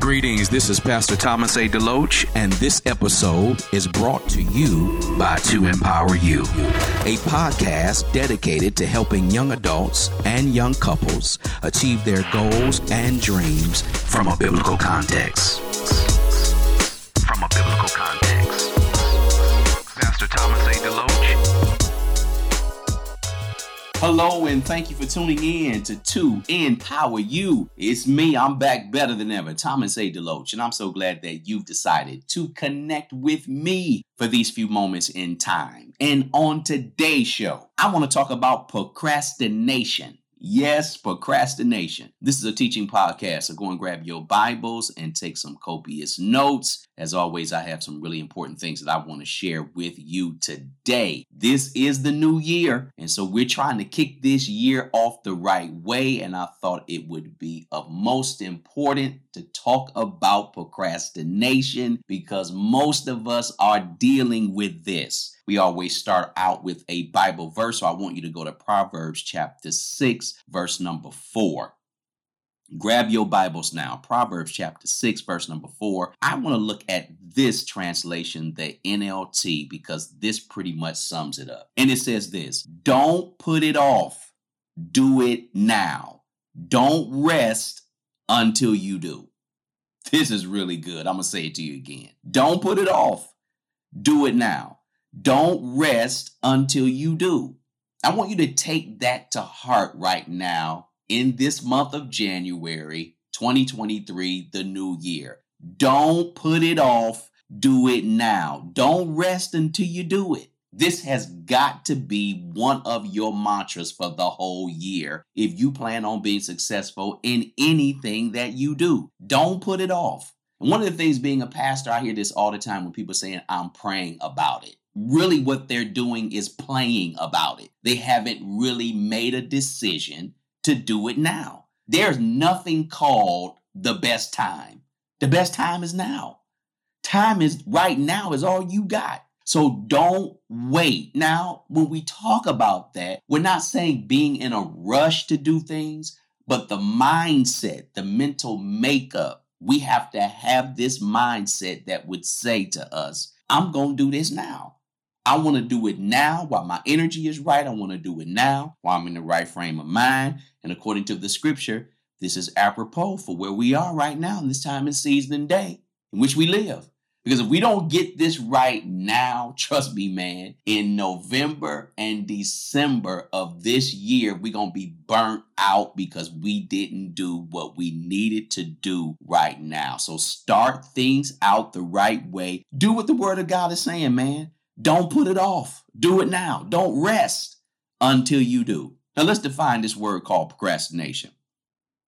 Greetings, this is Pastor Thomas A. DeLoach, and this episode is brought to you by To Empower You, a podcast dedicated to helping young adults and young couples achieve their goals and dreams from a biblical context. Pastor Thomas A. DeLoach. Hello, and thank you for tuning in to Empower You. It's me. I'm back better than ever, Thomas A. DeLoach, and I'm so glad that you've decided to connect with me for these few moments in time. And on today's show, I want to talk about procrastination. Yes, procrastination. This is a teaching podcast, so go and grab your Bibles and take some copious notes. As always, I have some really important things that I want to share with you today. This is the new year, and so we're trying to kick this year off the right way, and I thought it would be of most importance to talk about procrastination because most of us are dealing with this. We always start out with a Bible verse, so I want you to go to Proverbs chapter 6, verse number 4. Grab your Bibles now. Proverbs chapter 6, verse number 4. I want to look at this translation, the NLT, because this pretty much sums it up. And it says this: don't put it off. Do it now. Don't rest until you do. This is really good. I'm going to say it to you again. Don't put it off. Do it now. Don't rest until you do. I want you to take that to heart right now in this month of January 2023, the new year. Don't put it off. Do it now. Don't rest until you do it. This has got to be one of your mantras for the whole year if you plan on being successful in anything that you do. Don't put it off. And one of the things being a pastor, I hear this all the time when people saying, I'm praying about it. Really what they're doing is playing about it. They haven't really made a decision to do it now. There's nothing called the best time. The best time is now. Time is right now is all you got. So don't wait. Now, when we talk about that, we're not saying being in a rush to do things, but the mindset, the mental makeup, we have to have this mindset that would say to us, I'm going to do this now. I want to do it now while my energy is right. I want to do it now while I'm in the right frame of mind. And according to the scripture, this is apropos for where we are right now in this time and season and day in which we live. Because if we don't get this right now, trust me, man, in November and December of this year, we're going to be burnt out because we didn't do what we needed to do right now. So start things out the right way. Do what the word of God is saying, man. Don't put it off. Do it now. Don't rest until you do. Now, let's define this word called procrastination.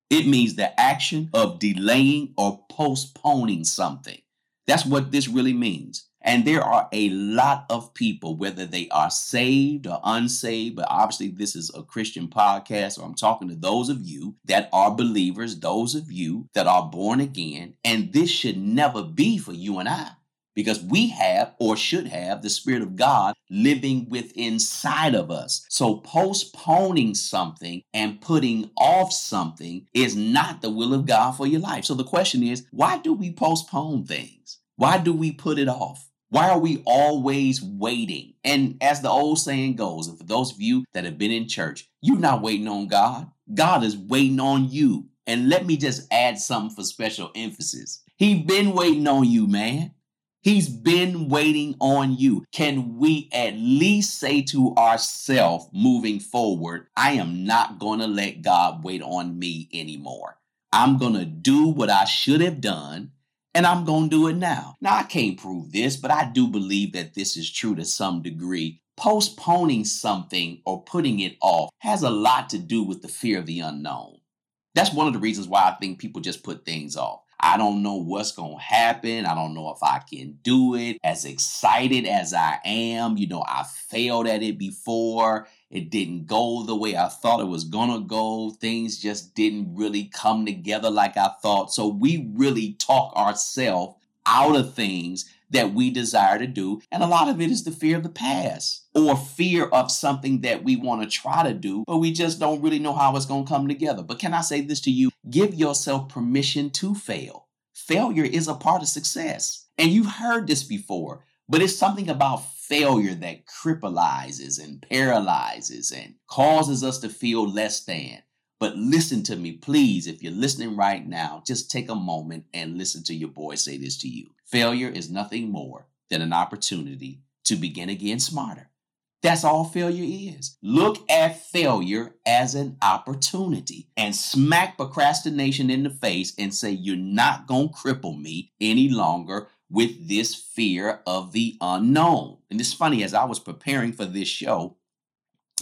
It means the action of delaying or postponing something. That's what this really means. And there are a lot of people, whether they are saved or unsaved, but obviously this is a Christian podcast, so I'm talking to those of you that are believers, those of you that are born again, and this should never be for you and I, because we have or should have the Spirit of God living within inside of us. So postponing something and putting off something is not the will of God for your life. So the question is, why do we postpone things? Why do we put it off? Why are we always waiting? And as the old saying goes, and for those of you that have been in church, you're not waiting on God. God is waiting on you. And let me just add something for special emphasis. He's been waiting on you, man. He's been waiting on you. Can we at least say to ourselves moving forward, I am not going to let God wait on me anymore. I'm going to do what I should have done, and I'm going to do it now. Now, I can't prove this, but I do believe that this is true to some degree. Postponing something or putting it off has a lot to do with the fear of the unknown. That's one of the reasons why I think people just put things off. I don't know what's going to happen. I don't know if I can do it. As excited as I am, I failed at it before. It didn't go the way I thought it was going to go. Things just didn't really come together like I thought. So we really talk ourselves out of things that we desire to do. And a lot of it is the fear of the past or fear of something that we want to try to do, but we just don't really know how it's going to come together. But can I say this to you? Give yourself permission to fail. Failure is a part of success. And you've heard this before, but it's something about failure that cripples and paralyzes and causes us to feel less than. But listen to me, please, if you're listening right now, just take a moment and listen to your boy say this to you. Failure is nothing more than an opportunity to begin again smarter. That's all failure is. Look at failure as an opportunity and smack procrastination in the face and say, you're not going to cripple me any longer with this fear of the unknown. And it's funny, as I was preparing for this show,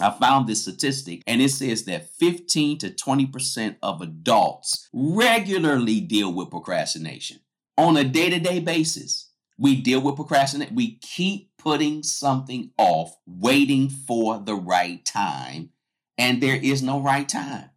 I found this statistic, and it says that 15 to 20% of adults regularly deal with procrastination on a day-to-day basis. We deal with procrastination. We keep putting something off, waiting for the right time, and there is no right time.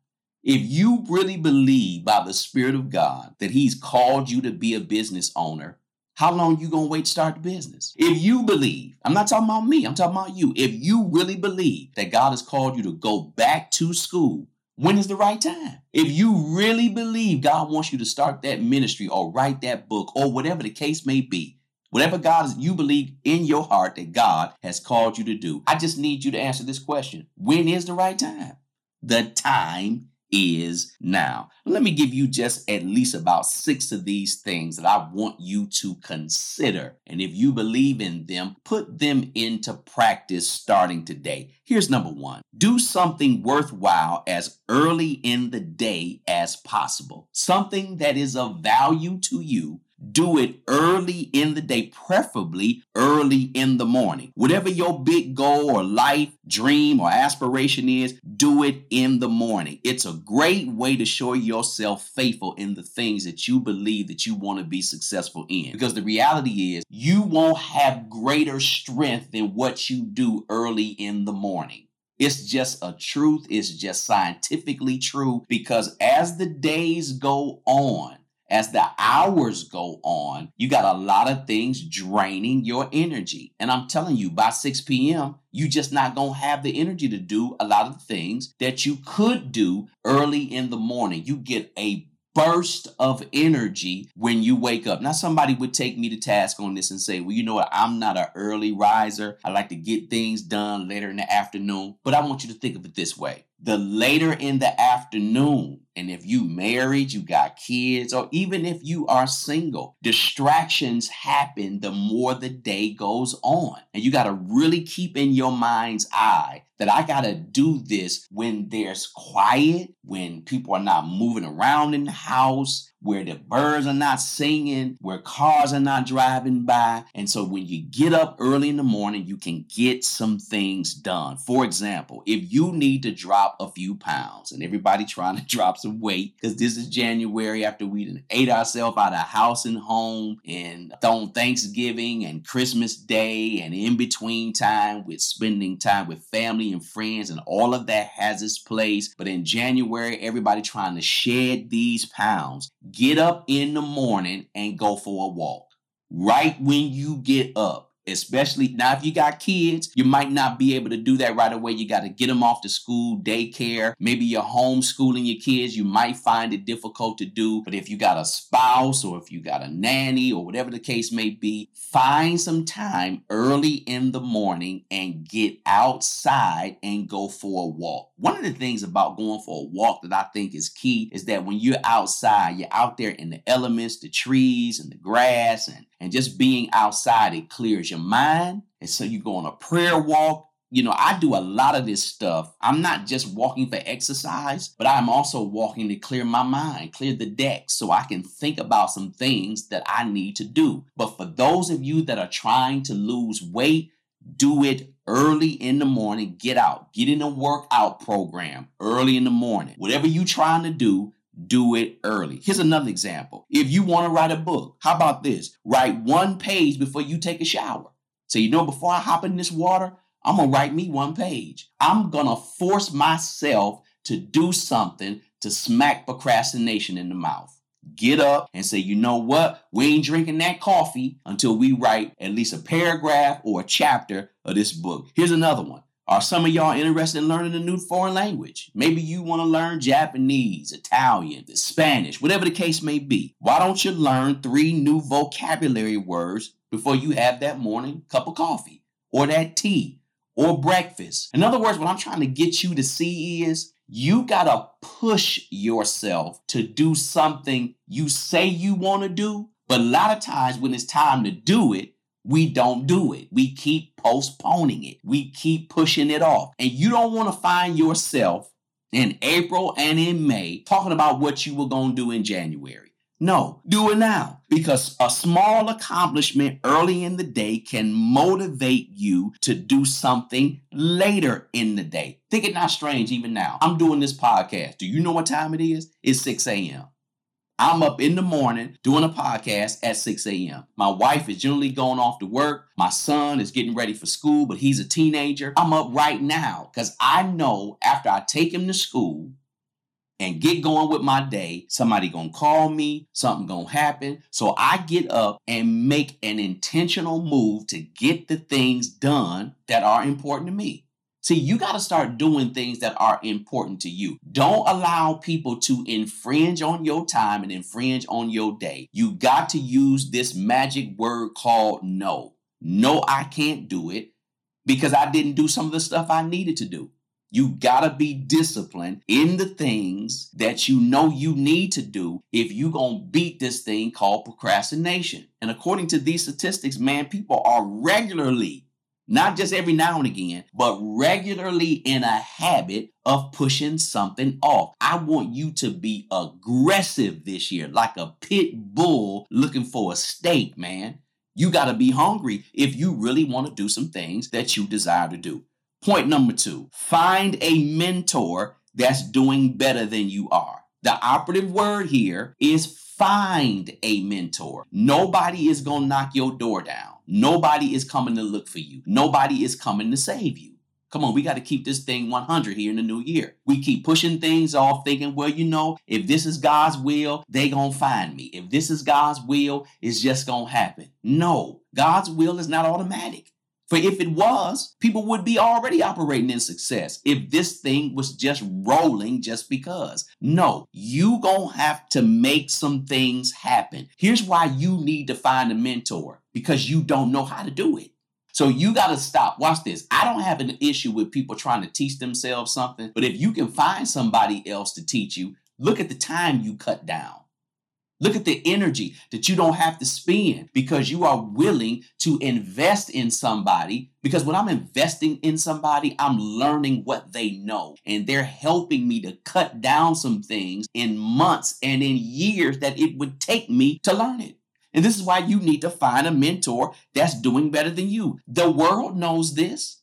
If you really believe by the Spirit of God that He's called you to be a business owner, how long you going to wait to start the business? If you believe, I'm not talking about me, I'm talking about you. If you really believe that God has called you to go back to school, when is the right time? If you really believe God wants you to start that ministry or write that book or whatever the case may be, whatever you believe in your heart that God has called you to do, I just need you to answer this question. When is the right time? The time is now. Let me give you just at least about 6 of these things that I want you to consider. And if you believe in them, put them into practice starting today. Here's number 1. Do something worthwhile as early in the day as possible. Something that is of value to you. Do it early in the day, preferably early in the morning. Whatever your big goal or life, dream, or aspiration is, do it in the morning. It's a great way to show yourself faithful in the things that you believe that you want to be successful in. Because the reality is, you won't have greater strength than what you do early in the morning. It's just a truth. It's just scientifically true. Because as the days go on, as the hours go on, you got a lot of things draining your energy. And I'm telling you, by 6 p.m., you're just not going to have the energy to do a lot of the things that you could do early in the morning. You get a burst of energy when you wake up. Now, somebody would take me to task on this and say, well, you know what? I'm not an early riser. I like to get things done later in the afternoon. But I want you to think of it this way. The later in the afternoon, and if you married, you got kids, or even if you are single, distractions happen the more the day goes on. And you got to really keep in your mind's eye that I got to do this when there's quiet, when people are not moving around in the house, where the birds are not singing, where cars are not driving by. And so when you get up early in the morning, you can get some things done. For example, if you need to drop a few pounds, and everybody trying to drop some weight, because this is January after we done ate ourselves out of house and home and on Thanksgiving and Christmas Day and in between time with spending time with family and friends, and all of that has its place. But in January, everybody trying to shed these pounds. Get up in the morning and go for a walk. Right when you get up, especially now if you got kids, you might not be able to do that right away. You got to get them off to school, daycare. Maybe you're homeschooling your kids. You might find it difficult to do. But if you got a spouse or if you got a nanny or whatever the case may be, find some time early in the morning and get outside and go for a walk. One of the things about going for a walk that I think is key is that when you're outside, you're out there in the elements, the trees and the grass, and just being outside, it clears your mind. And so you go on a prayer walk. You know, I do a lot of this stuff. I'm not just walking for exercise, but I'm also walking to clear my mind, clear the deck, so I can think about some things that I need to do. But for those of you that are trying to lose weight, do it early in the morning. Get out. Get in a workout program early in the morning. Whatever you're trying to do, do it early. Here's another example. If you want to write a book, how about this? Write 1 page before you take a shower. So, you know, before I hop in this water, I'm going to write me 1 page. I'm going to force myself to do something to smack procrastination in the mouth. Get up and say, you know what? We ain't drinking that coffee until we write at least a paragraph or a chapter of this book. Here's another one. Are some of y'all interested in learning a new foreign language? Maybe you want to learn Japanese, Italian, Spanish, whatever the case may be. Why don't you learn 3 new vocabulary words before you have that morning cup of coffee or that tea or breakfast? In other words, what I'm trying to get you to see is you got to push yourself to do something you say you want to do. But a lot of times when it's time to do it, we don't do it. We keep postponing it. We keep pushing it off. And you don't want to find yourself in April and in May talking about what you were going to do in January. No, do it now, because a small accomplishment early in the day can motivate you to do something later in the day. Think it not strange even now. I'm doing this podcast. Do you know what time it is? It's 6 a.m. I'm up in the morning doing a podcast at 6 a.m. My wife is generally going off to work. My son is getting ready for school, but he's a teenager. I'm up right now because I know after I take him to school and get going with my day, somebody gonna call me, something gonna happen. So I get up and make an intentional move to get the things done that are important to me. See, you got to start doing things that are important to you. Don't allow people to infringe on your time and infringe on your day. You got to use this magic word called no. No, I can't do it because I didn't do some of the stuff I needed to do. You got to be disciplined in the things that you know you need to do if you're going to beat this thing called procrastination. And according to these statistics, man, people are regularly, not just every now and again, but regularly in a habit of pushing something off. I want you to be aggressive this year, like a pit bull looking for a steak, man. You got to be hungry if you really want to do some things that you desire to do. Point number 2, find a mentor that's doing better than you are. The operative word here is find a mentor. Nobody is going to knock your door down. Nobody is coming to look for you. Nobody is coming to save you. Come on, we got to keep this thing 100 here in the new year. We keep pushing things off thinking, well, you know, if this is God's will, they going to find me. If this is God's will, it's just going to happen. No, God's will is not automatic. For if it was, people would be already operating in success if this thing was just rolling just because. No, you gonna have to make some things happen. Here's why you need to find a mentor, because you don't know how to do it. So you got to stop. Watch this. I don't have an issue with people trying to teach themselves something, but if you can find somebody else to teach you, look at the time you cut down. Look at the energy that you don't have to spend because you are willing to invest in somebody. Because when I'm investing in somebody, I'm learning what they know. And they're helping me to cut down some things in months and in years that it would take me to learn it. And this is why you need to find a mentor that's doing better than you. The world knows this.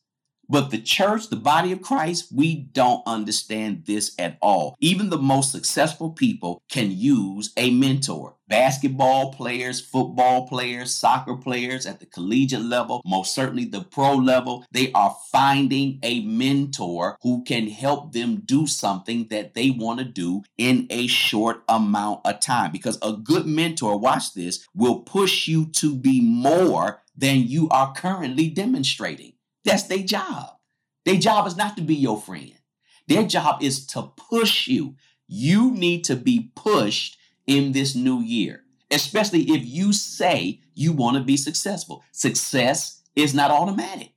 But the church, the body of Christ, we don't understand this at all. Even the most successful people can use a mentor. Basketball players, football players, soccer players at the collegiate level, most certainly the pro level, they are finding a mentor who can help them do something that they want to do in a short amount of time. Because a good mentor, watch this, will push you to be more than you are currently demonstrating. That's their job. Their job is not to be your friend. Their job is to push you. You need to be pushed in this new year, especially if you say you want to be successful. Success is not automatic.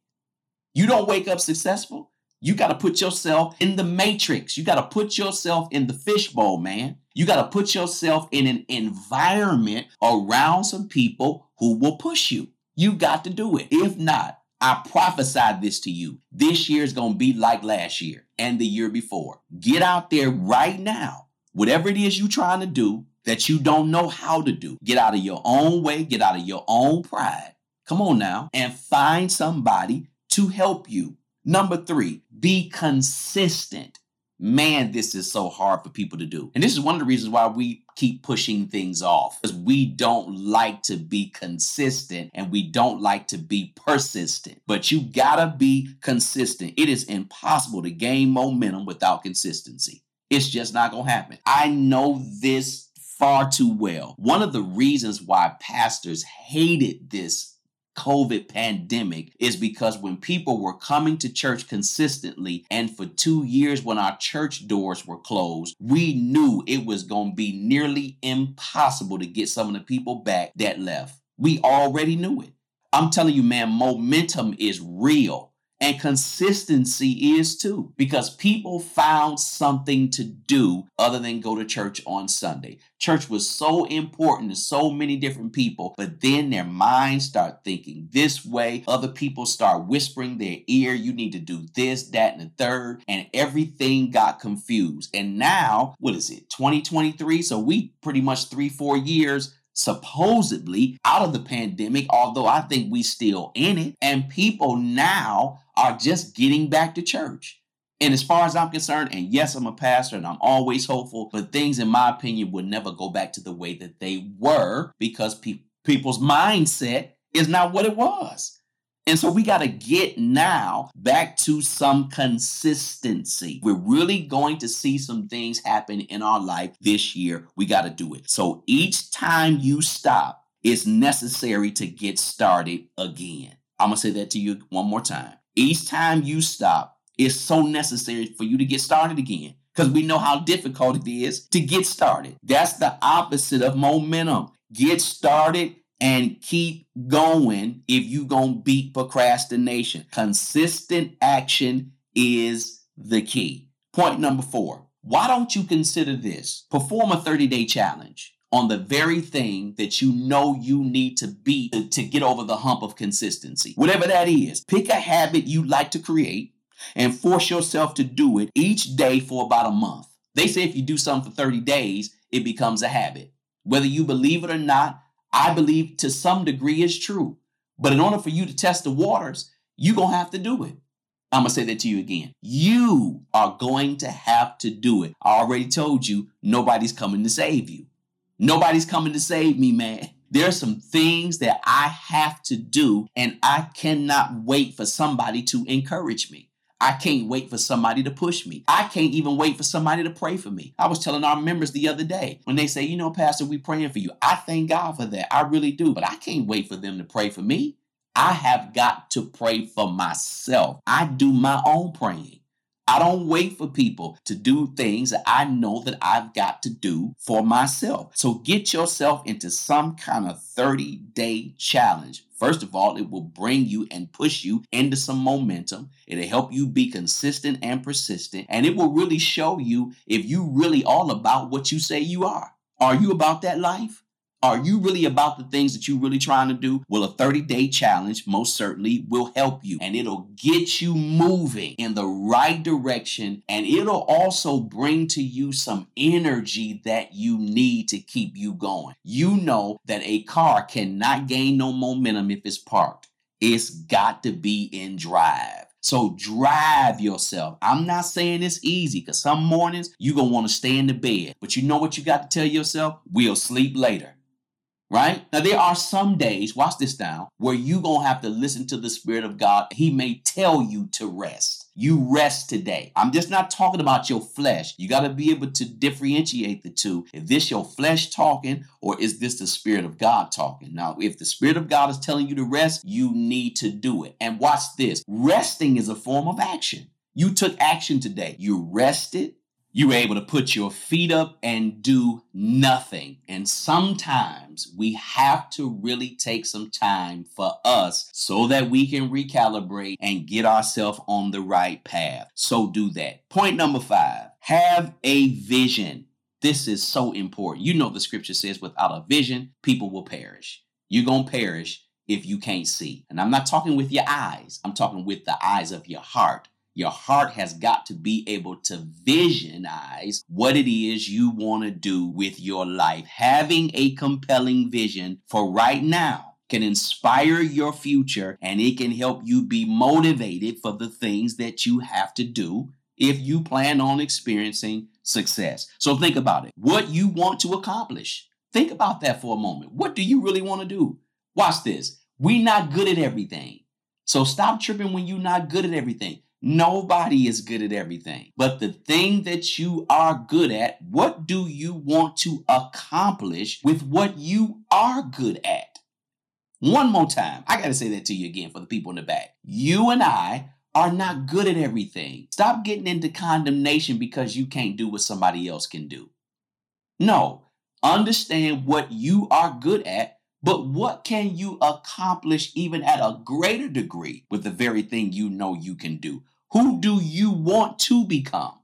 You don't wake up successful. You got to put yourself in the matrix. You got to put yourself in the fishbowl, man. You got to put yourself in an environment around some people who will push you. You got to do it. If not, I prophesied this to you. This year is going to be like last year and the year before. Get out there right now. Whatever it is you're trying to do that you don't know how to do, get out of your own way, get out of your own pride. Come on now and find somebody to help you. Number 3, be consistent. Man, this is so hard for people to do. And this is one of the reasons why we keep pushing things off, because we don't like to be consistent and we don't like to be persistent. But you gotta be consistent. It is impossible to gain momentum without consistency. It's just not gonna happen. I know this far too well. One of the reasons why pastors hated this COVID pandemic is because when people were coming to church consistently, and for 2 years when our church doors were closed, we knew it was going to be nearly impossible to get some of the people back that left. We already knew it. I'm telling you, man, momentum is real. And consistency is too, because people found something to do other than go to church on Sunday. Church was so important to so many different people, but then their minds start thinking this way. Other people start whispering their ear, you need to do this, that, and the third, and everything got confused. And now, 2023? So we pretty much 3-4 years supposedly out of the pandemic, although I think we still in it, and people now are just getting back to church. And as far as I'm concerned, and yes, I'm a pastor and I'm always hopeful, but things, in my opinion, will never go back to the way that they were because people's mindset is not what it was. And so we got to get now back to some consistency. We're really going to see some things happen in our life this year. We got to do it. So each time you stop, it's necessary to get started again. I'm going to say that to you one more time. Each time you stop, it's so necessary for you to get started again, because we know how difficult it is to get started. That's the opposite of momentum. Get started and keep going if you're going to beat procrastination. Consistent action is the key. Point number 4. Why don't you consider this? Perform a 30-day challenge on the very thing that you know you need to beat to get over the hump of consistency. Whatever that is, pick a habit you like to create and force yourself to do it each day for about a month. They say if you do something for 30 days, it becomes a habit. Whether you believe it or not, I believe to some degree is true. But in order for you to test the waters, you're going to have to do it. I'm going to say that to you again. You are going to have to do it. I already told you, nobody's coming to save you. Nobody's coming to save me, man. There are some things that I have to do, and I cannot wait for somebody to encourage me. I can't wait for somebody to push me. I can't even wait for somebody to pray for me. I was telling our members the other day when they say, you know, Pastor, we praying for you. I thank God for that. I really do. But I can't wait for them to pray for me. I have got to pray for myself. I do my own praying. I don't wait for people to do things that I know that I've got to do for myself. So get yourself into some kind of 30-day challenge. First of all, it will bring you and push you into some momentum. It'll help you be consistent and persistent. And it will really show you if you really all about what you say you are. Are you about that life? Are you really about the things that you're really trying to do? Well, a 30-day challenge most certainly will help you, and it'll get you moving in the right direction, and it'll also bring to you some energy that you need to keep you going. You know that a car cannot gain no momentum if it's parked. It's got to be in drive. So drive yourself. I'm not saying it's easy, because some mornings you're going to want to stay in the bed, but you know what you got to tell yourself? We'll sleep later. Right? Now, there are some days, watch this now, where you're going to have to listen to the Spirit of God. He may tell you to rest. You rest today. I'm just not talking about your flesh. You got to be able to differentiate the two. Is this your flesh talking, or is this the Spirit of God talking? Now, if the Spirit of God is telling you to rest, you need to do it. And watch this. Resting is a form of action. You took action today. You rested. You were able to put your feet up and do nothing. And sometimes we have to really take some time for us so that we can recalibrate and get ourselves on the right path. So do that. Point number 5, have a vision. This is so important. You know, the scripture says without a vision, people will perish. You're going to perish if you can't see. And I'm not talking with your eyes. I'm talking with the eyes of your heart. Your heart has got to be able to visionize what it is you want to do with your life. Having a compelling vision for right now can inspire your future, and it can help you be motivated for the things that you have to do if you plan on experiencing success. So think about it. What you want to accomplish. Think about that for a moment. What do you really want to do? Watch this. We're not good at everything. So stop tripping when you're not good at everything. Nobody is good at everything, but the thing that you are good at, what do you want to accomplish with what you are good at? One more time. I got to say that to you again for the people in the back. You and I are not good at everything. Stop getting into condemnation because you can't do what somebody else can do. No, understand what you are good at, but what can you accomplish even at a greater degree with the very thing you know you can do? Who do you want to become?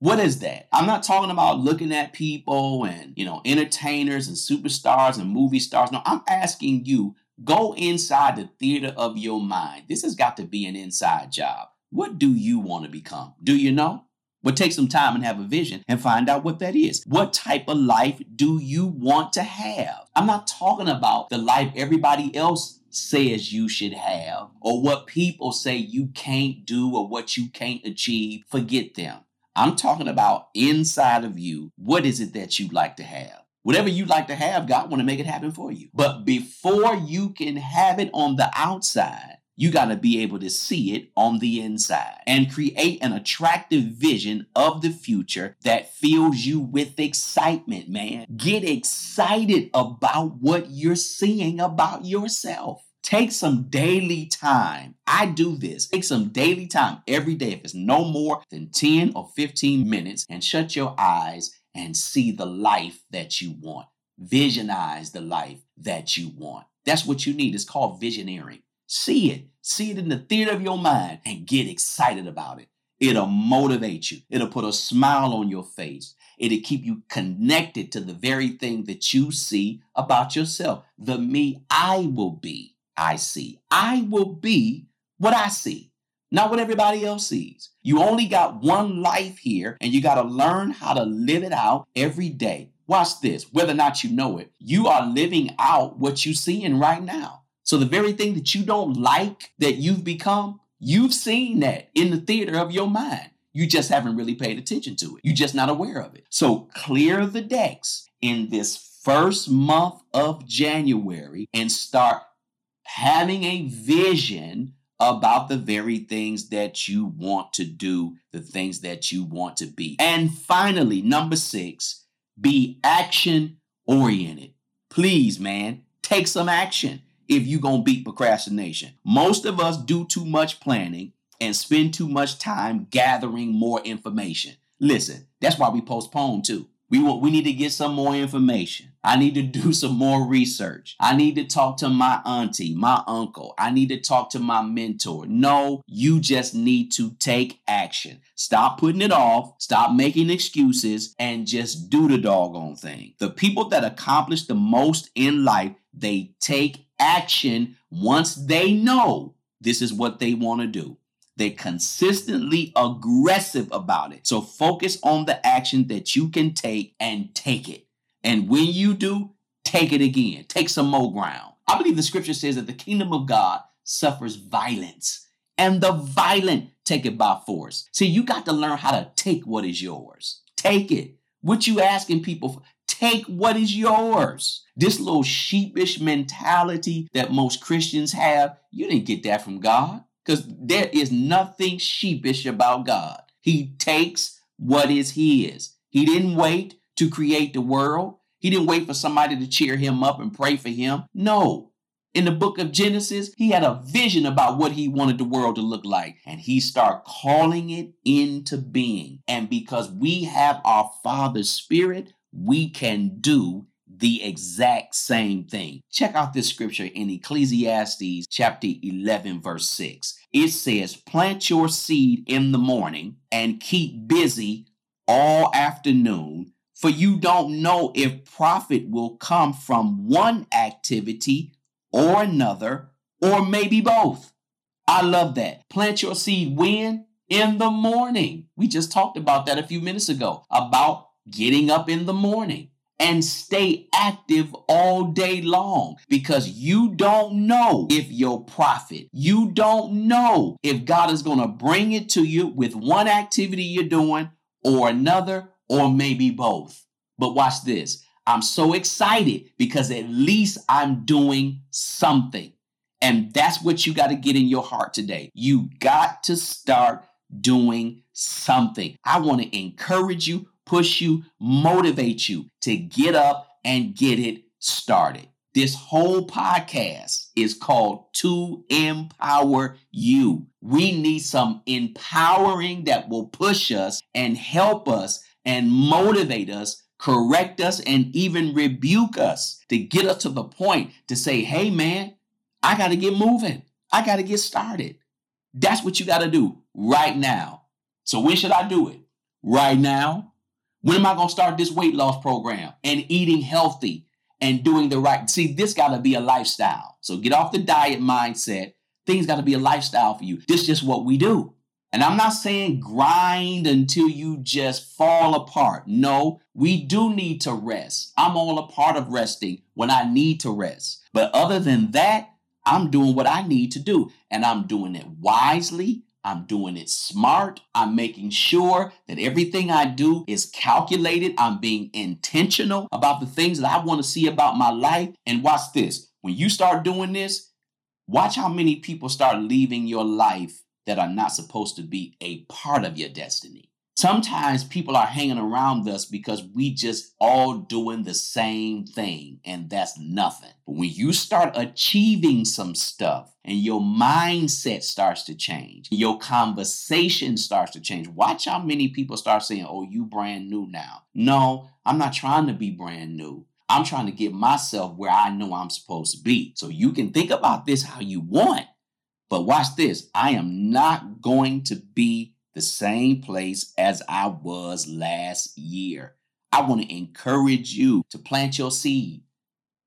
What is that? I'm not talking about looking at people and, entertainers and superstars and movie stars. No, I'm asking you, go inside the theater of your mind. This has got to be an inside job. What do you want to become? Do you know? Well, take some time and have a vision and find out what that is. What type of life do you want to have? I'm not talking about the life everybody else says you should have, or what people say you can't do or what you can't achieve. Forget them. I'm talking about inside of you. What is it that you'd like to have? Whatever you'd like to have, God want to make it happen for you. But before you can have it on the outside, you got to be able to see it on the inside and create an attractive vision of the future that fills you with excitement, man. Get excited about what you're seeing about yourself. Take some daily time. I do this. Take some daily time every day, if it's no more than 10 or 15 minutes, and shut your eyes and see the life that you want. Visualize the life that you want. That's what you need. It's called visioneering. See it. See it in the theater of your mind and get excited about it. It'll motivate you. It'll put a smile on your face. It'll keep you connected to the very thing that you see about yourself. The me I will be. I see. I will be what I see, not what everybody else sees. You only got one life here, and you got to learn how to live it out every day. Watch this. Whether or not you know it, you are living out what you're seeing right now. So the very thing that you don't like that you've become, you've seen that in the theater of your mind. You just haven't really paid attention to it. You're just not aware of it. So clear the decks in this first month of January and start having a vision about the very things that you want to do, the things that you want to be. And finally, number 6, be action oriented. Please, man, take some action if you're going to beat procrastination. Most of us do too much planning and spend too much time gathering more information. Listen, that's why we postpone too. We need to get some more information. I need to do some more research. I need to talk to my auntie, my uncle. I need to talk to my mentor. No, you just need to take action. Stop putting it off. Stop making excuses and just do the doggone thing. The people that accomplish the most in life, they take action once they know this is what they want to do. They're consistently aggressive about it. So focus on the action that you can take and take it. And when you do, take it again. Take some more ground. I believe the scripture says that the kingdom of God suffers violence, and the violent take it by force. See, you got to learn how to take what is yours. Take it. What you asking people for? Take what is yours. This little sheepish mentality that most Christians have, you didn't get that from God. Because there is nothing sheepish about God. He takes what is his. He didn't wait to create the world. He didn't wait for somebody to cheer him up and pray for him. No. In the book of Genesis, he had a vision about what he wanted the world to look like. And he started calling it into being. And because we have our Father's Spirit, we can do the exact same thing. Check out this scripture in Ecclesiastes chapter 11, verse 6. It says, plant your seed in the morning and keep busy all afternoon, for you don't know if profit will come from one activity or another, or maybe both. I love that. Plant your seed when? In the morning. We just talked about that a few minutes ago, about getting up in the morning. And stay active all day long, because you don't know if your profit, you don't know if God is going to bring it to you with one activity you're doing or another, or maybe both. But watch this. I'm so excited because at least I'm doing something. And that's what you got to get in your heart today. You got to start doing something. I want to encourage you, push you, motivate you to get up and get it started. This whole podcast is called To Empower You. We need some empowering that will push us and help us and motivate us, correct us, and even rebuke us to get us to the point to say, hey, man, I got to get moving. I got to get started. That's what you got to do right now. So when should I do it? Right now. When am I going to start this weight loss program and eating healthy? And doing the right. See, this got to be a lifestyle. So get off the diet mindset. Things got to be a lifestyle for you. This is just what we do. And I'm not saying grind until you just fall apart. No, we do need to rest. I'm all a part of resting when I need to rest. But other than that, I'm doing what I need to do. And I'm doing it wisely. I'm doing it smart. I'm making sure that everything I do is calculated. I'm being intentional about the things that I want to see about my life. And watch this. When you start doing this, watch how many people start leaving your life that are not supposed to be a part of your destiny. Sometimes people are hanging around us because we just all doing the same thing, and that's nothing. But when you start achieving some stuff and your mindset starts to change, your conversation starts to change, watch how many people start saying, oh, you brand new now. No, I'm not trying to be brand new. I'm trying to get myself where I know I'm supposed to be. So you can think about this how you want, but watch this. I am not going to be the same place as I was last year. I want to encourage you to plant your seed,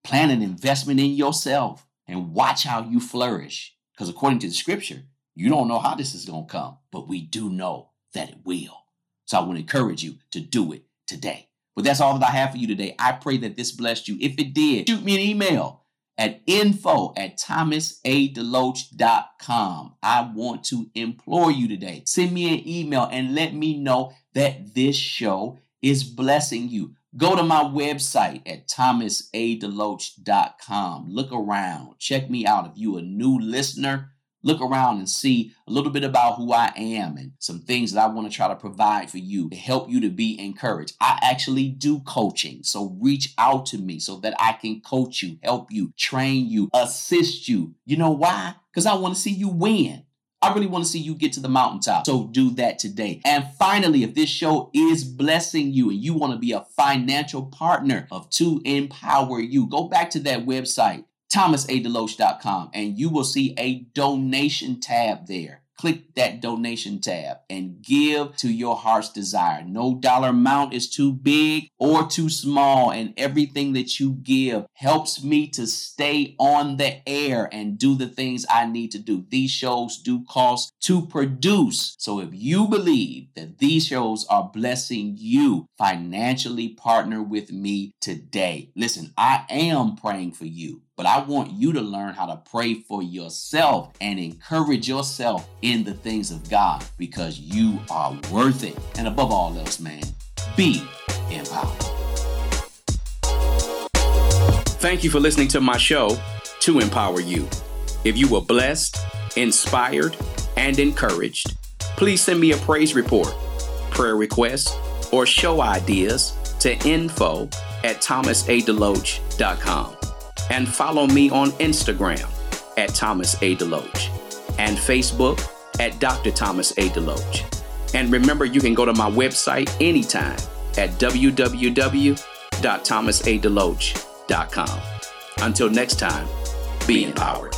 plant an investment in yourself, and watch how you flourish. Because according to the scripture, you don't know how this is going to come, but we do know that it will. So I want to encourage you to do it today. But that's all that I have for you today. I pray that this blessed you. If it did, shoot me an email at info@thomasadeloach.com. I want to implore you today. Send me an email and let me know that this show is blessing you. Go to my website at thomasadeloach.com. Look around. Check me out. If you're a new listener, look around and see a little bit about who I am and some things that I want to try to provide for you to help you to be encouraged. I actually do coaching, so reach out to me so that I can coach you, help you, train you, assist you. You know why? Because I want to see you win. I really want to see you get to the mountaintop. So do that today. And finally, if this show is blessing you and you want to be a financial partner of To Empower You, go back to that website, thomasadeloach.com, and you will see a donation tab there. Click that donation tab and give to your heart's desire. No dollar amount is too big or too small, and everything that you give helps me to stay on the air and do the things I need to do. These shows do cost to produce. So if you believe that these shows are blessing you financially, partner with me today. Listen, I am praying for you. But I want you to learn how to pray for yourself and encourage yourself in the things of God because you are worth it. And above all else, man, be empowered. Thank you for listening to my show, To Empower You. If you were blessed, inspired, and encouraged, please send me a praise report, prayer requests, or show ideas to info@thomasadeloach.com. And follow me on Instagram at Thomas A. DeLoach and Facebook at Dr. Thomas A. DeLoach. And remember, you can go to my website anytime at www.thomasadeloach.com. Until next time, be empowered.